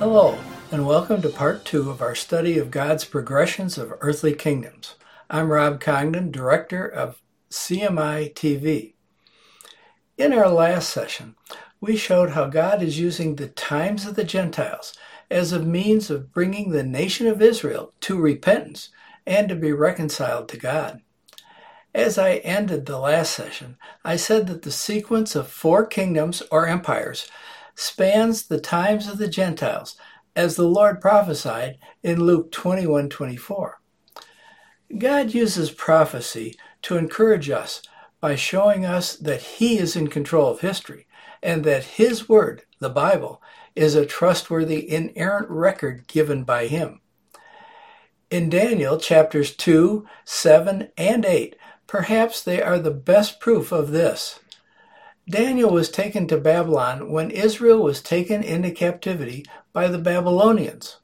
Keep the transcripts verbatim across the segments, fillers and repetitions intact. Hello, and welcome to part two of our study of God's progressions of earthly kingdoms. I'm Rob Congdon, director of C M I T V. In our last session, we showed how God is using the times of the Gentiles as a means of bringing the nation of Israel to repentance and to be reconciled to God. As I ended the last session, I said that the sequence of four kingdoms or empires spans the times of the Gentiles, as the Lord prophesied in Luke twenty-one twenty-four. God uses prophecy to encourage us by showing us that He is in control of history and that His Word, the Bible, is a trustworthy, inerrant record given by Him. In Daniel chapters two, seven, and eight, perhaps they are the best proof of this. Daniel was taken to Babylon when Israel was taken into captivity by the Babylonians.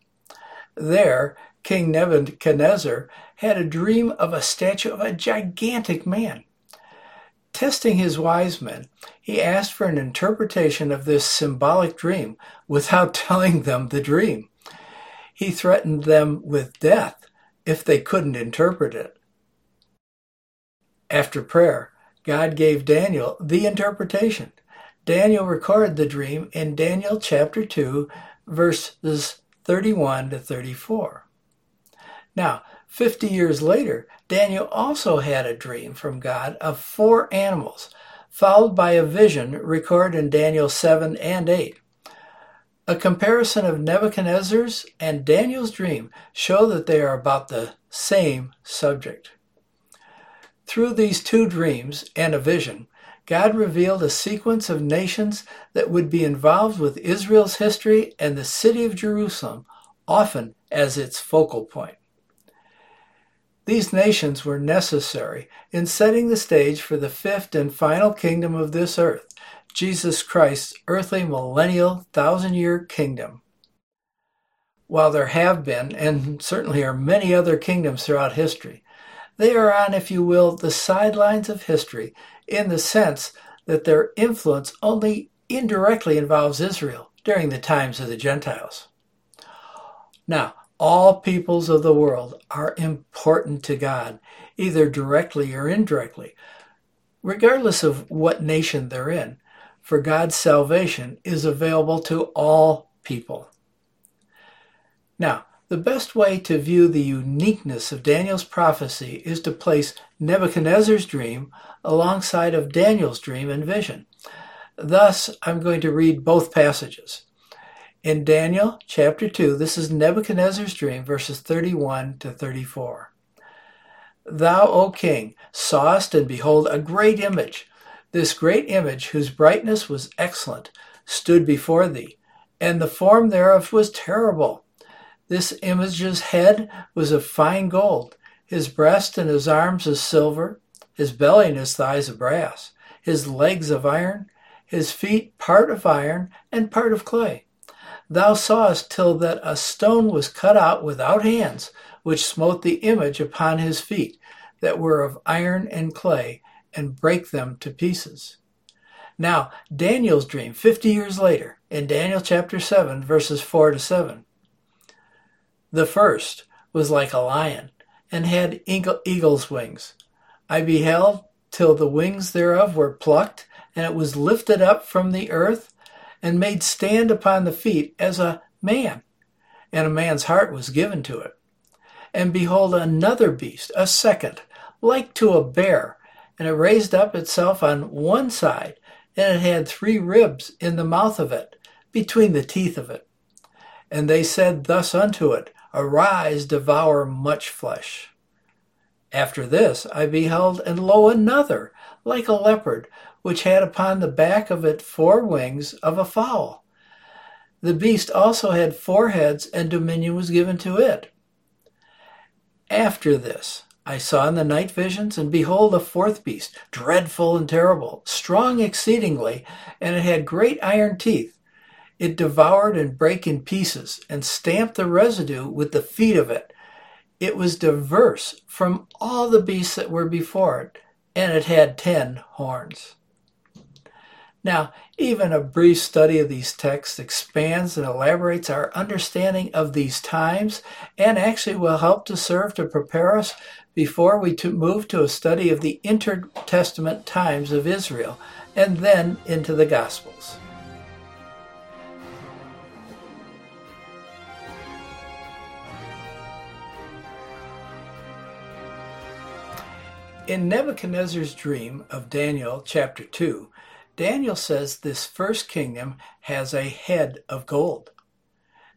There, King Nebuchadnezzar had a dream of a statue of a gigantic man. Testing his wise men, he asked for an interpretation of this symbolic dream without telling them the dream. He threatened them with death if they couldn't interpret it. After prayer, God gave Daniel the interpretation. Daniel recorded the dream in Daniel chapter two, verses thirty-one to thirty-four. Now, fifty years later, Daniel also had a dream from God of four animals, followed by a vision recorded in Daniel seven and eight. A comparison of Nebuchadnezzar's and Daniel's dream show that they are about the same subject. Through these two dreams and a vision, God revealed a sequence of nations that would be involved with Israel's history and the city of Jerusalem, often as its focal point. These nations were necessary in setting the stage for the fifth and final kingdom of this earth, Jesus Christ's earthly millennial thousand-year kingdom. While there have been, and certainly are, many other kingdoms throughout history, they are on, if you will, the sidelines of history in the sense that their influence only indirectly involves Israel during the times of the Gentiles. Now, all peoples of the world are important to God, either directly or indirectly, regardless of what nation they're in, for God's salvation is available to all people. Now, the best way to view the uniqueness of Daniel's prophecy is to place Nebuchadnezzar's dream alongside of Daniel's dream and vision. Thus, I'm going to read both passages. In Daniel chapter two, this is Nebuchadnezzar's dream, verses thirty-one to thirty-four. Thou, O king, sawest and behold a great image. This great image, whose brightness was excellent, stood before thee, and the form thereof was terrible. This image's head was of fine gold, his breast and his arms of silver, his belly and his thighs of brass, his legs of iron, his feet part of iron and part of clay. Thou sawest till that a stone was cut out without hands, which smote the image upon his feet, that were of iron and clay, and brake them to pieces. Now, Daniel's dream, fifty years later, in Daniel chapter seven, verses four to seven. The first was like a lion, and had eagle's wings. I beheld till the wings thereof were plucked, and it was lifted up from the earth, and made stand upon the feet as a man, and a man's heart was given to it. And behold, another beast, a second, like to a bear, and it raised up itself on one side, and it had three ribs in the mouth of it, between the teeth of it. And they said thus unto it, Arise, devour much flesh. After this I beheld, and lo, another, like a leopard, which had upon the back of it four wings of a fowl. The beast also had four heads, and dominion was given to it. After this I saw in the night visions, and behold, a fourth beast, dreadful and terrible, strong exceedingly, and it had great iron teeth. It devoured and brake in pieces, and stamped the residue with the feet of it. It was diverse from all the beasts that were before it, and it had ten horns. Now, even a brief study of these texts expands and elaborates our understanding of these times and actually will help to serve to prepare us before we to move to a study of the intertestament times of Israel and then into the Gospels. In Nebuchadnezzar's dream of Daniel chapter two, Daniel says this first kingdom has a head of gold.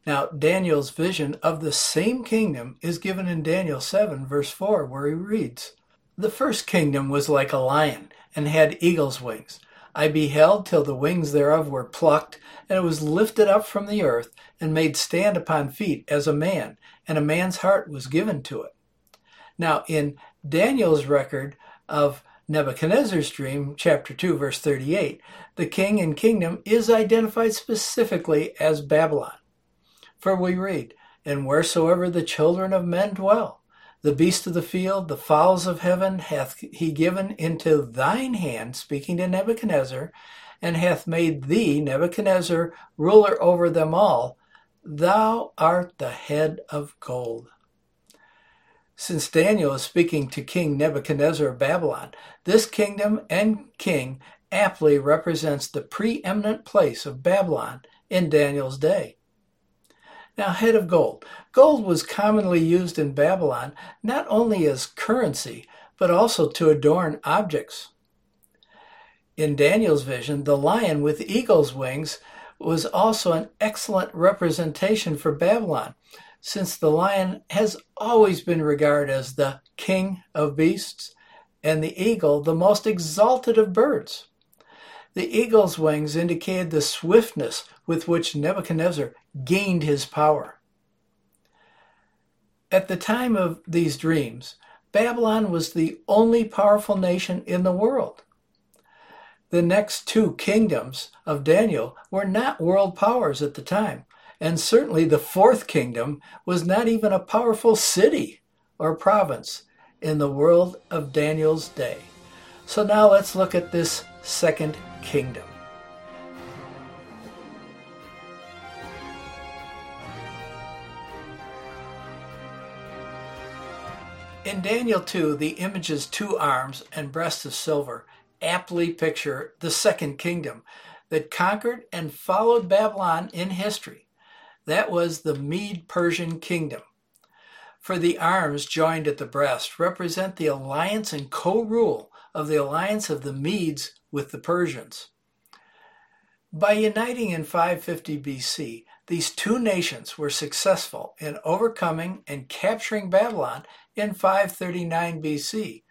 Now, Daniel's vision of the same kingdom is given in Daniel seven, verse four, where he reads, "The first kingdom was like a lion, and had eagle's wings. I beheld till the wings thereof were plucked, and it was lifted up from the earth, and made stand upon feet as a man, and a man's heart was given to it." Now, in Daniel's record of Nebuchadnezzar's dream, chapter two, verse thirty-eight, the king and kingdom is identified specifically as Babylon. For we read, "And wheresoever the children of men dwell, the beasts of the field, the fowls of heaven, hath he given into thine hand," speaking to Nebuchadnezzar, "and hath made thee, Nebuchadnezzar, ruler over them all. Thou art the head of gold." Since Daniel is speaking to King Nebuchadnezzar of Babylon, this kingdom and king aptly represents the preeminent place of Babylon in Daniel's day. Now, head of gold. Gold was commonly used in Babylon not only as currency, but also to adorn objects. In Daniel's vision, the lion with eagle's wings was also an excellent representation for Babylon, since the lion has always been regarded as the king of beasts and the eagle the most exalted of birds. The eagle's wings indicated the swiftness with which Nebuchadnezzar gained his power. At the time of these dreams, Babylon was the only powerful nation in the world. The next two kingdoms of Daniel were not world powers at the time. And certainly the fourth kingdom was not even a powerful city or province in the world of Daniel's day. So now let's look at this second kingdom. In Daniel two, the image's two arms and breast of silver aptly picture the second kingdom that conquered and followed Babylon in history. That was the Mede-Persian kingdom. For the arms joined at the breast represent the alliance and co-rule of the alliance of the Medes with the Persians. By uniting in five fifty B C, these two nations were successful in overcoming and capturing Babylon in five thirty-nine B C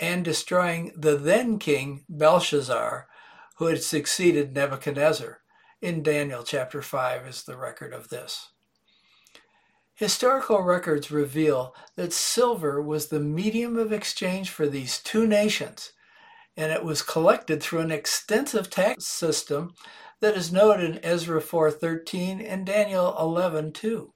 and destroying the then king Belshazzar, who had succeeded Nebuchadnezzar. In Daniel chapter five is the record of this. Historical records reveal that silver was the medium of exchange for these two nations, and it was collected through an extensive tax system that is noted in Ezra four thirteen and Daniel eleven two.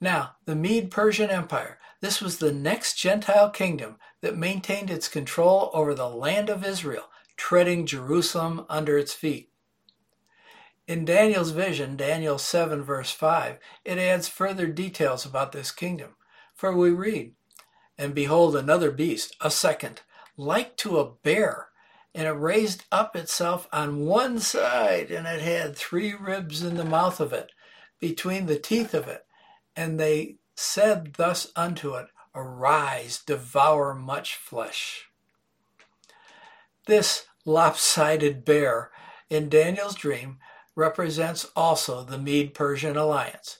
Now, the Mede-Persian Empire. This was the next Gentile kingdom that maintained its control over the land of Israel, treading Jerusalem under its feet. In Daniel's vision, Daniel seven, verse five, it adds further details about this kingdom. For we read, "And behold, another beast, a second, like to a bear, and it raised up itself on one side, and it had three ribs in the mouth of it, between the teeth of it. And they said thus unto it, Arise, devour much flesh." This lopsided bear in Daniel's dream represents also the Mede-Persian alliance.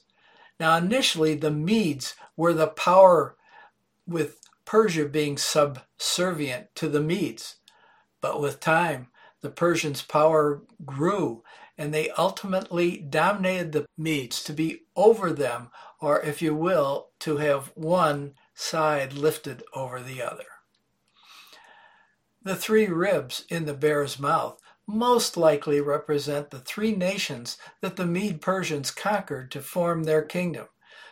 Now, initially, the Medes were the power, with Persia being subservient to the Medes. But with time, the Persians' power grew, and they ultimately dominated the Medes to be over them, or if you will, to have one side lifted over the other. The three ribs in the bear's mouth most likely represent the three nations that the Mede-Persians conquered to form their kingdom,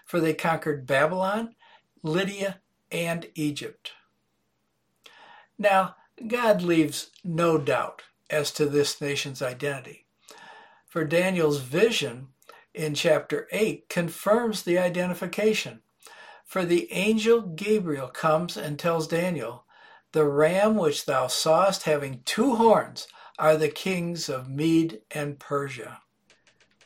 for they conquered Babylon, Lydia, and Egypt. Now, God leaves no doubt as to this nation's identity. For Daniel's vision in chapter eight confirms the identification. For the angel Gabriel comes and tells Daniel, "The ram which thou sawest having two horns are the kings of Mede and Persia."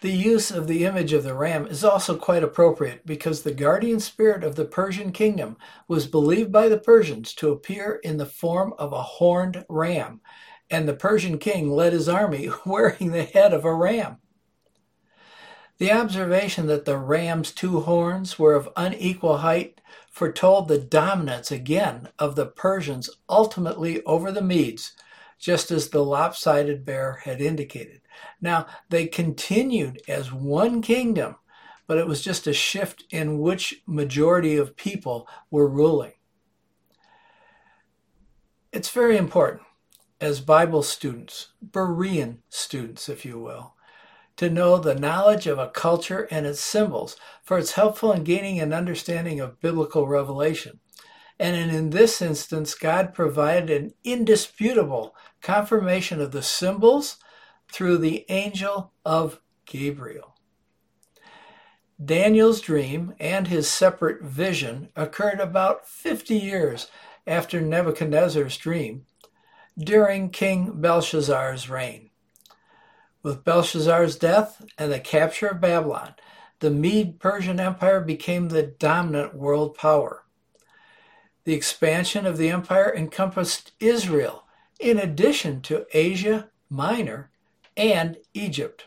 The use of the image of the ram is also quite appropriate because the guardian spirit of the Persian kingdom was believed by the Persians to appear in the form of a horned ram, and the Persian king led his army wearing the head of a ram. The observation that the ram's two horns were of unequal height foretold the dominance again of the Persians ultimately over the Medes, just as the lopsided bear had indicated. Now, they continued as one kingdom, but it was just a shift in which majority of people were ruling. It's very important as Bible students, Berean students, if you will, to know the knowledge of a culture and its symbols, for it's helpful in gaining an understanding of biblical revelation. And in this instance, God provided an indisputable confirmation of the symbols through the angel of Gabriel. Daniel's dream and his separate vision occurred about fifty years after Nebuchadnezzar's dream, during King Belshazzar's reign. With Belshazzar's death and the capture of Babylon, the Mede-Persian Empire became the dominant world power. The expansion of the empire encompassed Israel, in addition to Asia Minor and Egypt.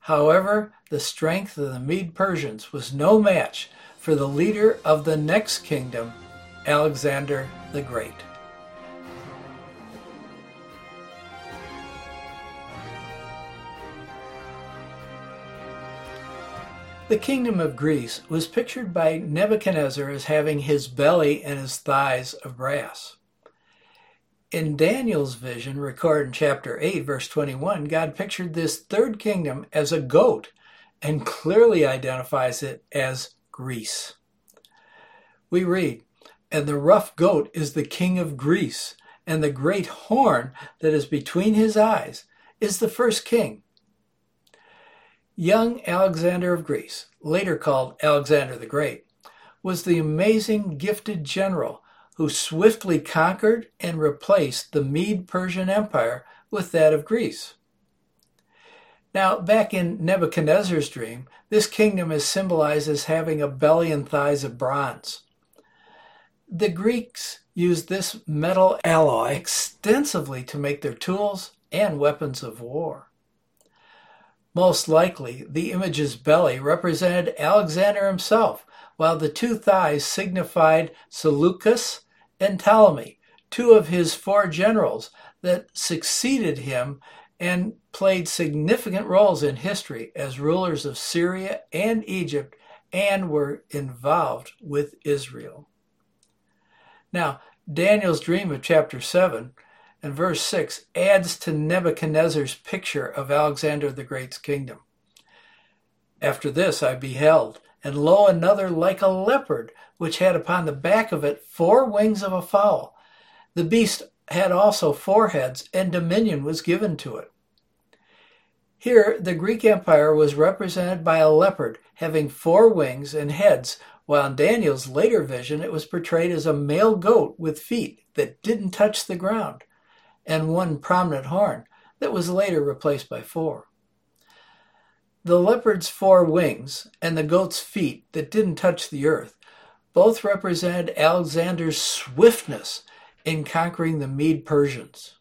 However, the strength of the Mede-Persians was no match for the leader of the next kingdom, Alexander the Great. The kingdom of Greece was pictured by Nebuchadnezzar as having his belly and his thighs of brass. In Daniel's vision, recorded in chapter eight, verse twenty-one, God pictured this third kingdom as a goat and clearly identifies it as Greece. We read, "And the rough goat is the king of Greece, and the great horn that is between his eyes is the first king." Young Alexander of Greece, later called Alexander the Great, was the amazing, gifted general who swiftly conquered and replaced the Mede-Persian Empire with that of Greece. Now, back in Nebuchadnezzar's dream, this kingdom is symbolized as having a belly and thighs of bronze. The Greeks used this metal alloy extensively to make their tools and weapons of war. Most likely, the image's belly represented Alexander himself, while the two thighs signified Seleucus and Ptolemy, two of his four generals that succeeded him and played significant roles in history as rulers of Syria and Egypt and were involved with Israel. Now, Daniel's dream of chapter seven and verse six adds to Nebuchadnezzar's picture of Alexander the Great's kingdom. "After this I beheld, and lo, another like a leopard, which had upon the back of it four wings of a fowl. The beast had also four heads, and dominion was given to it." Here, the Greek Empire was represented by a leopard having four wings and heads, while in Daniel's later vision it was portrayed as a male goat with feet that didn't touch the ground, and one prominent horn that was later replaced by four. The leopard's four wings and the goat's feet that didn't touch the earth both represented Alexander's swiftness in conquering the Mede-Persians.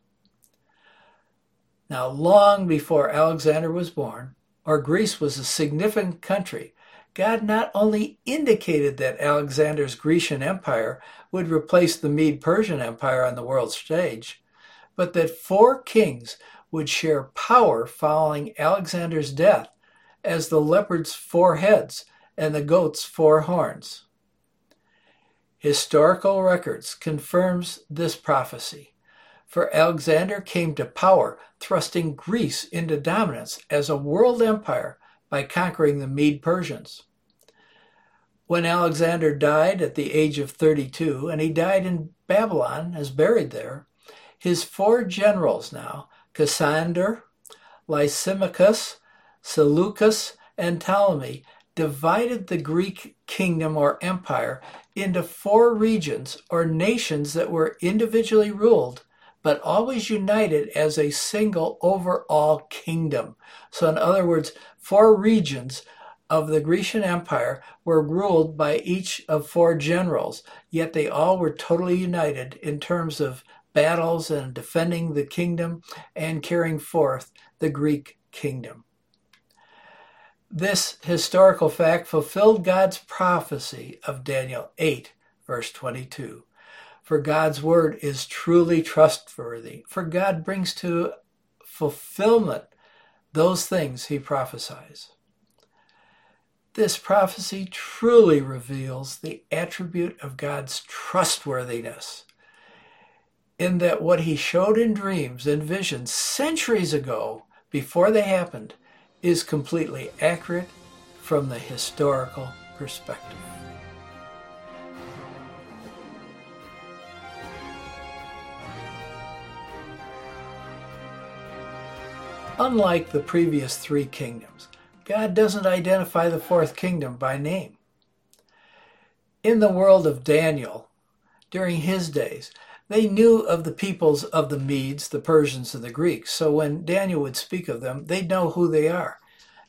Now, long before Alexander was born, or Greece was a significant country, God not only indicated that Alexander's Grecian Empire would replace the Mede-Persian Empire on the world stage, but that four kings would share power following Alexander's death as the leopard's four heads and the goat's four horns. Historical records confirms this prophecy, for Alexander came to power, thrusting Greece into dominance as a world empire by conquering the Mede-Persians. When Alexander died at the age of thirty-two, and he died in Babylon, is buried there, his four generals now Cassander, Lysimachus, Seleucus, and Ptolemy divided the Greek kingdom or empire into four regions or nations that were individually ruled, but always united as a single overall kingdom. So in other words, four regions of the Grecian Empire were ruled by each of four generals, yet they all were totally united in terms of battles and defending the kingdom and carrying forth the Greek kingdom. This historical fact fulfilled God's prophecy of Daniel eight, verse twenty-two. For God's word is truly trustworthy, for God brings to fulfillment those things he prophesies. This prophecy truly reveals the attribute of God's trustworthiness, in that what he showed in dreams and visions centuries ago, before they happened, is completely accurate from the historical perspective. Unlike the previous three kingdoms, God doesn't identify the fourth kingdom by name. In the world of Daniel, during his days, they knew of the peoples of the Medes, the Persians, and the Greeks. So when Daniel would speak of them, they'd know who they are,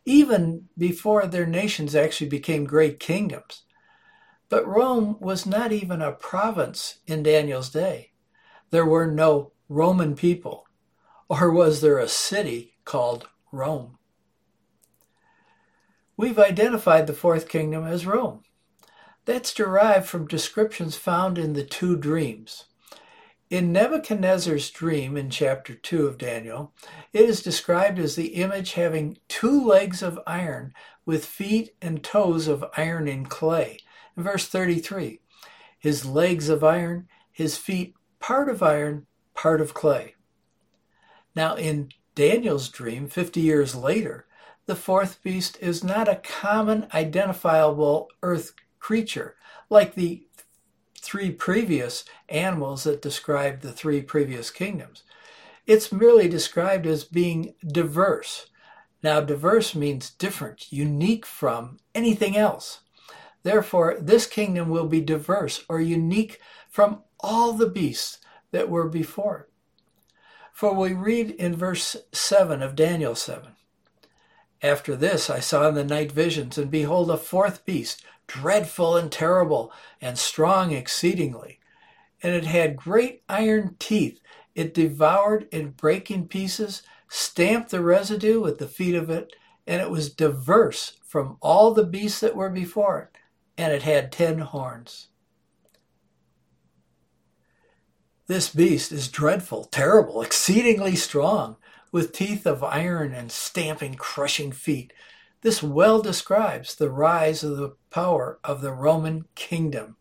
even before their nations actually became great kingdoms. But Rome was not even a province in Daniel's day. There were no Roman people, or was there a city called Rome? We've identified the fourth kingdom as Rome. That's derived from descriptions found in the two dreams. In Nebuchadnezzar's dream in chapter two of Daniel, it is described as the image having two legs of iron with feet and toes of iron and clay. In verse thirty-three, his legs of iron, his feet part of iron, part of clay. Now in Daniel's dream, fifty years later, the fourth beast is not a common identifiable earth creature like the three previous animals that described the three previous kingdoms. It's merely described as being diverse. Now, diverse means different, unique from anything else. Therefore, this kingdom will be diverse or unique from all the beasts that were before it. For we read in verse seven of Daniel seven, "After this I saw in the night visions, and behold, a fourth beast, dreadful and terrible, and strong exceedingly. And it had great iron teeth. It devoured and brake in pieces, stamped the residue with the feet of it, and it was diverse from all the beasts that were before it, and it had ten horns." This beast is dreadful, terrible, exceedingly strong, with teeth of iron and stamping, crushing feet. This well describes the rise of the power of the Roman kingdom.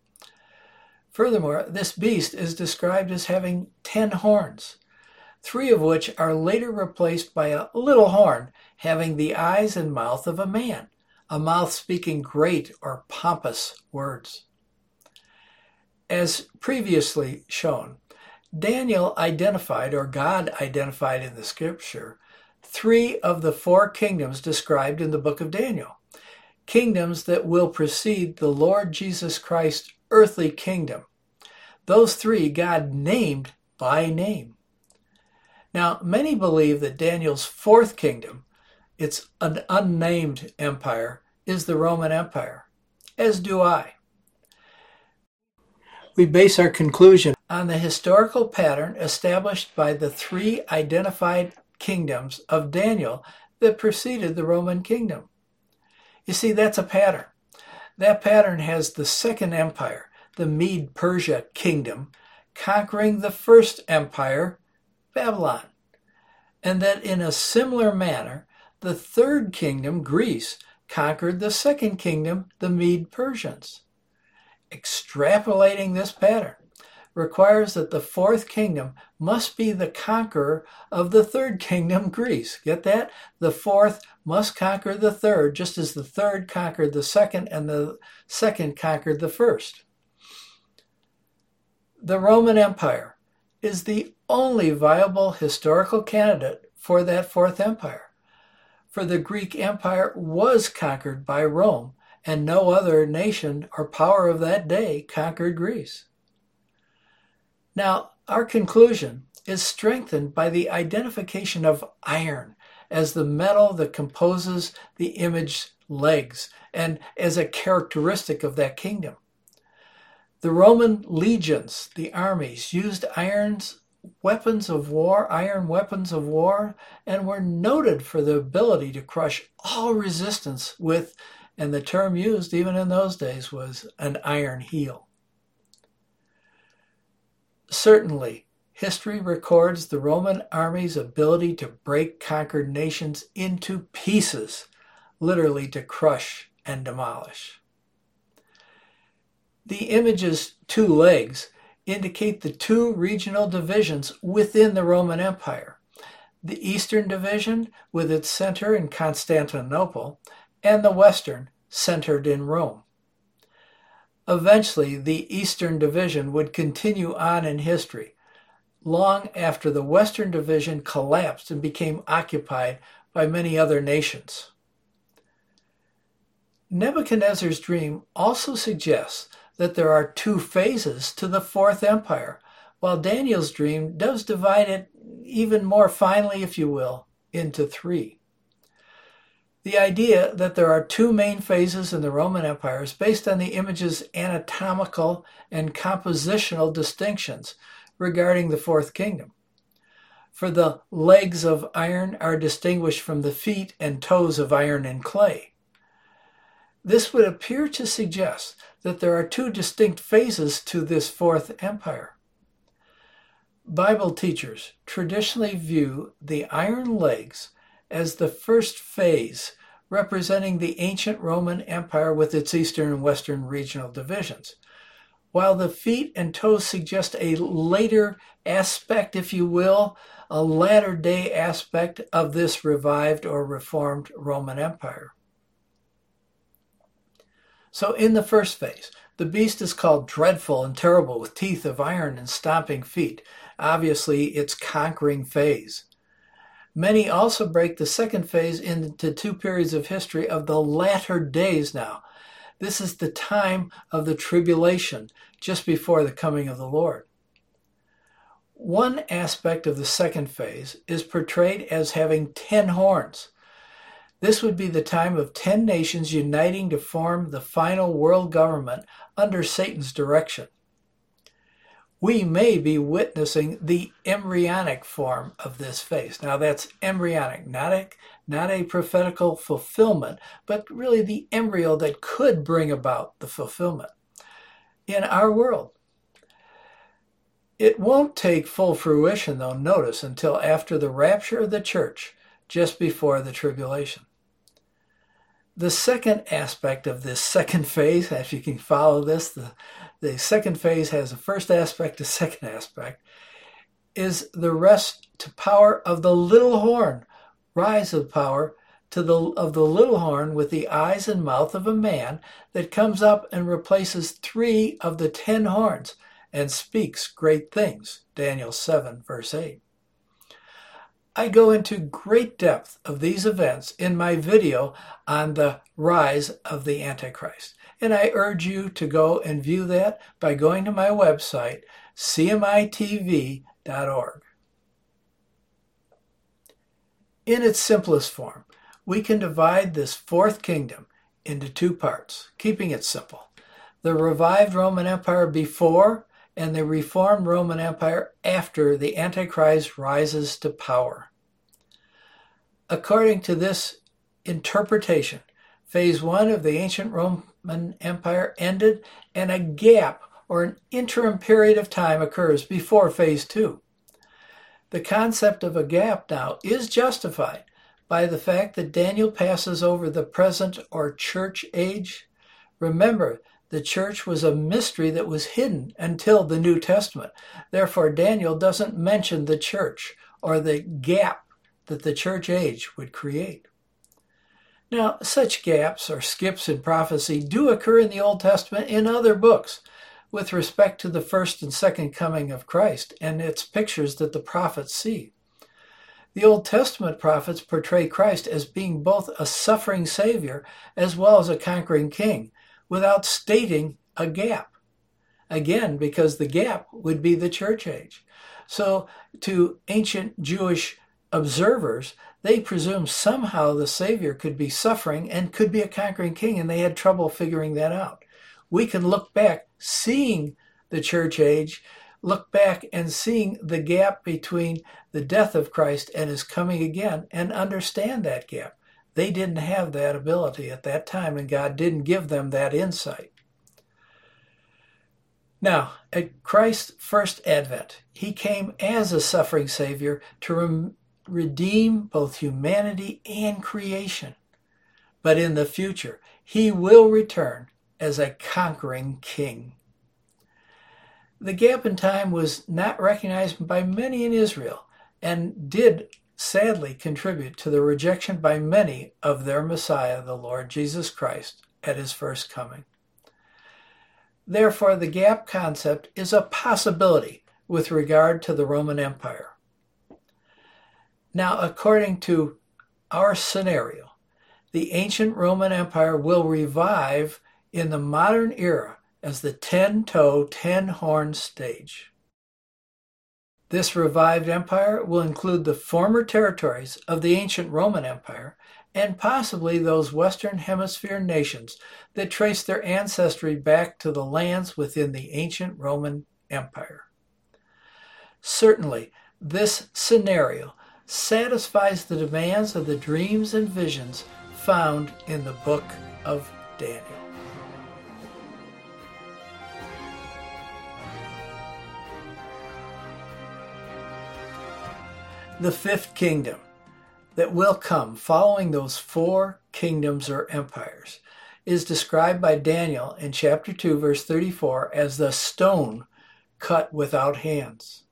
Furthermore, this beast is described as having ten horns, three of which are later replaced by a little horn having the eyes and mouth of a man, a mouth speaking great or pompous words. As previously shown, Daniel identified, or God identified in the scripture, three of the four kingdoms described in the book of Daniel, kingdoms that will precede the Lord Jesus Christ's earthly kingdom. Those three God named by name. Now, many believe that Daniel's fourth kingdom, it's an unnamed empire, is the Roman Empire, as do I. We base our conclusion on the historical pattern established by the three identified kingdoms of Daniel that preceded the Roman kingdom. You see, that's a pattern. That pattern has the second empire, the Mede-Persia kingdom, conquering the first empire, Babylon. And that in a similar manner, the third kingdom, Greece, conquered the second kingdom, the Mede-Persians. Extrapolating this pattern requires that the fourth kingdom must be the conqueror of the third kingdom, Greece. Get that? The fourth must conquer the third, just as the third conquered the second and the second conquered the first. The Roman Empire is the only viable historical candidate for that Fourth Empire. For the Greek Empire was conquered by Rome, and no other nation or power of that day conquered Greece. Now, our conclusion is strengthened by the identification of iron as the metal that composes the image's legs and as a characteristic of that kingdom. The Roman legions, the armies, used irons, weapons of war, iron weapons of war, and were noted for the ability to crush all resistance with, and the term used even in those days was an iron heel. Certainly, history records the Roman army's ability to break conquered nations into pieces, literally to crush and demolish. The image's two legs indicate the two regional divisions within the Roman Empire, the Eastern Division with its center in Constantinople, and the Western centered in Rome. Eventually, the Eastern Division would continue on in history, long after the Western Division collapsed and became occupied by many other nations. Nebuchadnezzar's dream also suggests that there are two phases to the Fourth Empire, while Daniel's dream does divide it even more finely, if you will, into three. The idea that there are two main phases in the Roman Empire is based on the image's anatomical and compositional distinctions regarding the Fourth Kingdom. For the legs of iron are distinguished from the feet and toes of iron and clay. This would appear to suggest that there are two distinct phases to this Fourth Empire. Bible teachers traditionally view the iron legs as the first phase, representing the ancient Roman Empire with its eastern and western regional divisions, while the feet and toes suggest a later aspect, if you will, a latter-day aspect of this revived or reformed Roman Empire. So in the first phase, the beast is called dreadful and terrible, with teeth of iron and stomping feet, obviously its conquering phase. Many also break the second phase into two periods of history of the latter days now. This is the time of the tribulation, just before the coming of the Lord. One aspect of the second phase is portrayed as having ten horns. This would be the time of ten nations uniting to form the final world government under Satan's direction. We may be witnessing the embryonic form of this phase. Now that's embryonic, not a, not a prophetical fulfillment, but really the embryo that could bring about the fulfillment in our world. It won't take full fruition, though, notice, until after the rapture of the church, just before the tribulation. The second aspect of this second phase, if you can follow this, the, the second phase has a first aspect, a second aspect, is the rest to power of the little horn, rise of power to the of the little horn with the eyes and mouth of a man that comes up and replaces three of the ten horns and speaks great things, Daniel seven, verse eight. I go into great depth of these events in my video on the rise of the Antichrist. And I urge you to go and view that by going to my website, C M I T V dot org. In its simplest form, we can divide this fourth kingdom into two parts, keeping it simple. The revived Roman Empire before and the reformed Roman Empire after the Antichrist rises to power. According to this interpretation, phase one of the ancient Roman Empire ended, and a gap or an interim period of time occurs before phase two. The concept of a gap now is justified by the fact that Daniel passes over the present or church age. Remember, the church was a mystery that was hidden until the New Testament. Therefore, Daniel doesn't mention the church or the gap that the church age would create. Now, such gaps or skips in prophecy do occur in the Old Testament in other books, with respect to the first and second coming of Christ and its pictures that the prophets see. The Old Testament prophets portray Christ as being both a suffering Savior as well as a conquering king, without stating a gap. Again, because the gap would be the church age. So to ancient Jewish observers, they presumed somehow the Savior could be suffering and could be a conquering king, and they had trouble figuring that out. We can look back, seeing the church age, look back and seeing the gap between the death of Christ and his coming again, and understand that gap. They didn't have that ability at that time, and God didn't give them that insight. Now, at Christ's first advent, he came as a suffering Savior to rem- redeem both humanity and creation. But in the future, he will return as a conquering king. The gap in time was not recognized by many in Israel and did sadly contribute to the rejection by many of their Messiah, the Lord Jesus Christ, at his first coming. Therefore, the gap concept is a possibility with regard to the Roman Empire. Now, according to our scenario, the ancient Roman Empire will revive in the modern era as the ten-toe, ten-horn stage. This revived empire will include the former territories of the ancient Roman Empire and possibly those Western Hemisphere nations that trace their ancestry back to the lands within the ancient Roman Empire. Certainly, this scenario satisfies the demands of the dreams and visions found in the book of Daniel. The fifth kingdom that will come following those four kingdoms or empires is described by Daniel in chapter two, verse thirty-four, as the stone cut without hands.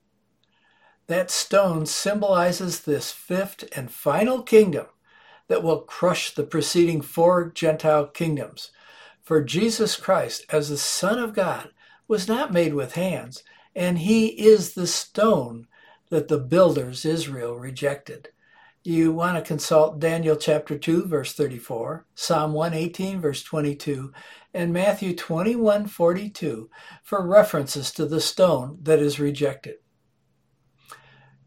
That stone symbolizes this fifth and final kingdom that will crush the preceding four Gentile kingdoms. For Jesus Christ, as the Son of God, was not made with hands, and he is the stone that the builders, Israel, rejected. You want to consult Daniel chapter two, verse thirty-four, Psalm one eighteen, verse twenty-two, and Matthew twenty-one, forty-two for references to the stone that is rejected.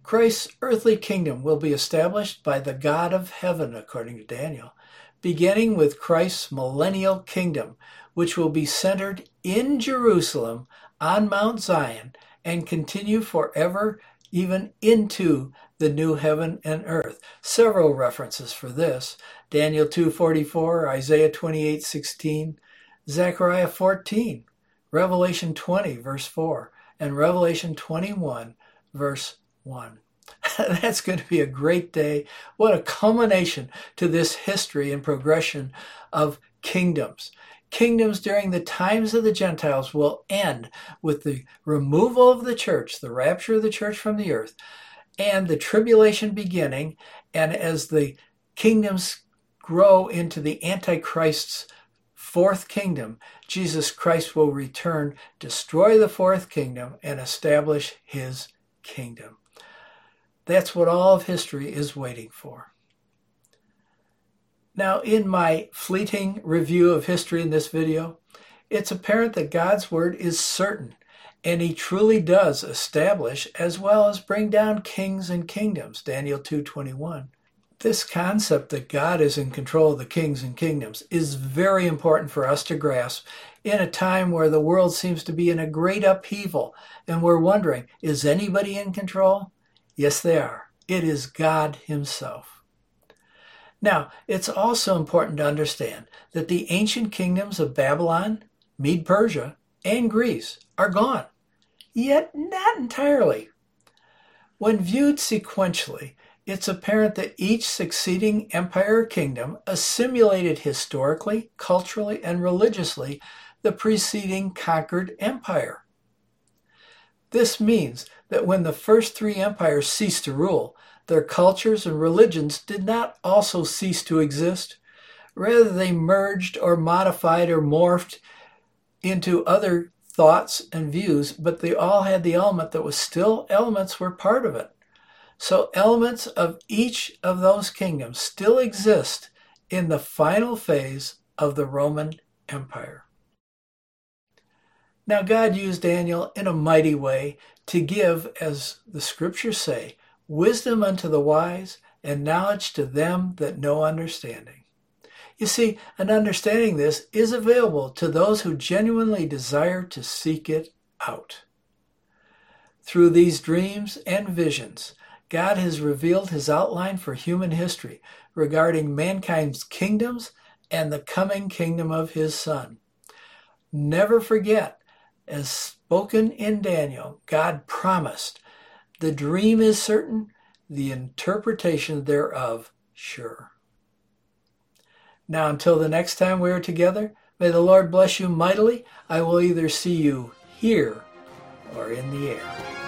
Christ's earthly kingdom will be established by the God of heaven, according to Daniel, beginning with Christ's millennial kingdom, which will be centered in Jerusalem on Mount Zion and continue forever, even into the new heaven and earth. Several references for this: Daniel two forty-four, Isaiah twenty-eight sixteen, Zechariah fourteen, Revelation twenty, verse four, and Revelation twenty-one, verse one. That's going to be a great day. What a culmination to this history and progression of kingdoms. Kingdoms during the times of the Gentiles will end with the removal of the church, the rapture of the church from the earth, and the tribulation beginning. And as the kingdoms grow into the Antichrist's fourth kingdom, Jesus Christ will return, destroy the fourth kingdom, and establish his kingdom. That's what all of history is waiting for. Now, in my fleeting review of history in this video, it's apparent that God's word is certain, and he truly does establish as well as bring down kings and kingdoms, Daniel two twenty-one. This concept that God is in control of the kings and kingdoms is very important for us to grasp in a time where the world seems to be in a great upheaval, and we're wondering, is anybody in control? Yes, they are. It is God himself. Now, it's also important to understand that the ancient kingdoms of Babylon, Mede-Persia, and Greece are gone, yet not entirely. When viewed sequentially, it's apparent that each succeeding empire or kingdom assimilated historically, culturally, and religiously the preceding conquered empire. This means that when the first three empires ceased to rule, their cultures and religions did not also cease to exist. Rather, they merged or modified or morphed into other thoughts and views, but they all had the element that was still, elements were part of it. So elements of each of those kingdoms still exist in the final phase of the Roman Empire. Now God used Daniel in a mighty way to give, as the scriptures say, wisdom unto the wise and knowledge to them that know understanding. You see, an understanding this is available to those who genuinely desire to seek it out. Through these dreams and visions, God has revealed his outline for human history regarding mankind's kingdoms and the coming kingdom of his Son. Never forget, as spoken in Daniel, God promised, the dream is certain, the interpretation thereof sure. Now, until the next time we are together, may the Lord bless you mightily. I will either see you here or in the air.